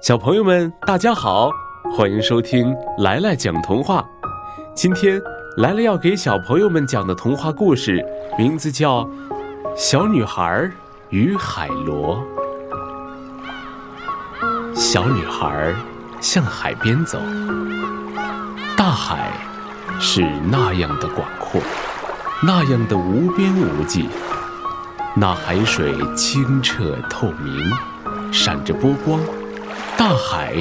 小朋友们大家好，欢迎收听来来讲童话。今天来来要给小朋友们讲的童话故事名字叫《小女孩与海螺》。小女孩向海边走，大海是那样的广阔，那样的无边无际，那海水清澈透明，闪着波光，大海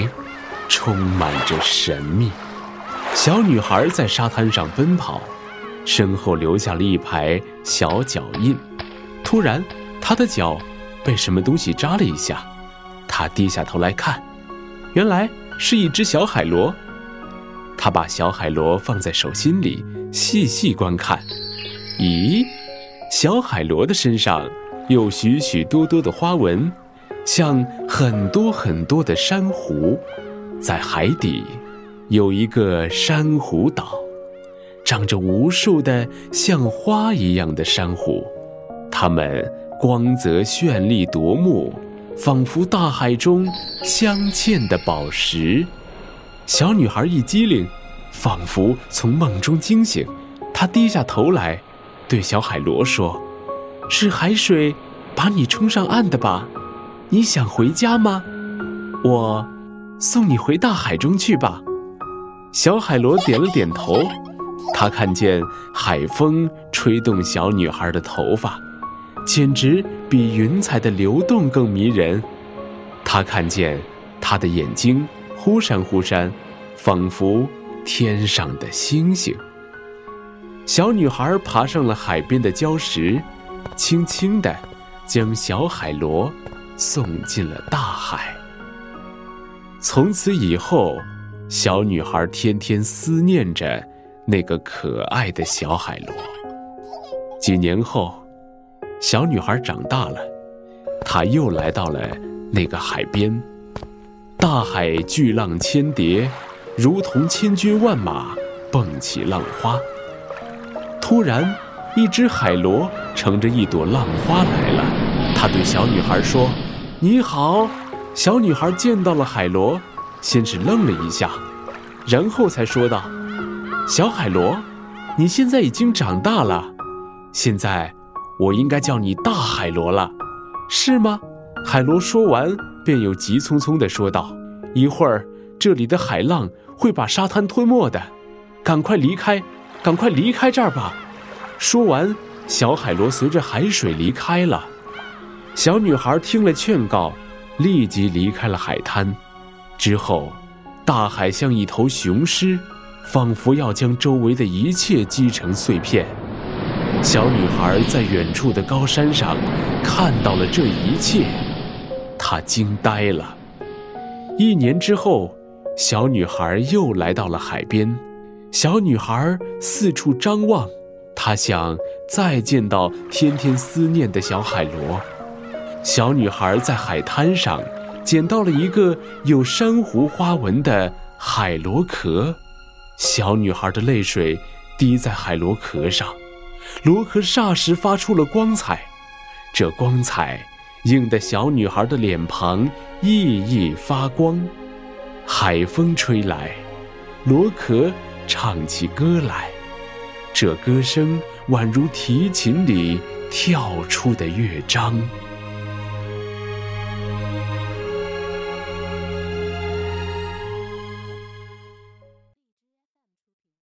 充满着神秘。小女孩在沙滩上奔跑，身后留下了一排小脚印。突然，她的脚被什么东西扎了一下，她低下头来看，原来是一只小海螺。她把小海螺放在手心里，细细观看。咦，小海螺的身上有许许多多的花纹，像很多很多的珊瑚。在海底有一个珊瑚岛，长着无数的像花一样的珊瑚，它们光泽绚丽夺目，仿佛大海中镶嵌的宝石。小女孩一激灵，仿佛从梦中惊醒，她低下头来对小海螺说：“是海水把你冲上岸的吧？你想回家吗？我送你回大海中去吧。”小海螺点了点头，他看见海风吹动小女孩的头发，简直比云彩的流动更迷人。他看见她的眼睛忽闪忽闪，仿佛天上的星星。小女孩爬上了海边的礁石，轻轻地将小海螺送进了大海。从此以后，小女孩天天思念着那个可爱的小海螺。几年后，小女孩长大了，她又来到了那个海边。大海巨浪千叠，如同千军万马，蹦起浪花。突然，一只海螺乘着一朵浪花来了，她对小女孩说：“你好。”小女孩见到了海螺，先是愣了一下，然后才说道：“小海螺，你现在已经长大了，现在我应该叫你大海螺了，是吗？”海螺说完，便又急匆匆地说道：“一会儿这里的海浪会把沙滩吞没的，赶快离开，赶快离开这儿吧。”说完，小海螺随着海水离开了。小女孩听了劝告，立即离开了海滩。之后，大海像一头雄狮，仿佛要将周围的一切击成碎片。小女孩在远处的高山上看到了这一切，她惊呆了。一年之后，小女孩又来到了海边。小女孩四处张望，她想再见到天天思念的小海螺。小女孩在海滩上捡到了一个有珊瑚花纹的海螺壳，小女孩的泪水滴在海螺壳上，螺壳霎时发出了光彩，这光彩映得小女孩的脸庞熠熠发光。海风吹来，螺壳唱起歌来，这歌声宛如提琴里跳出的乐章。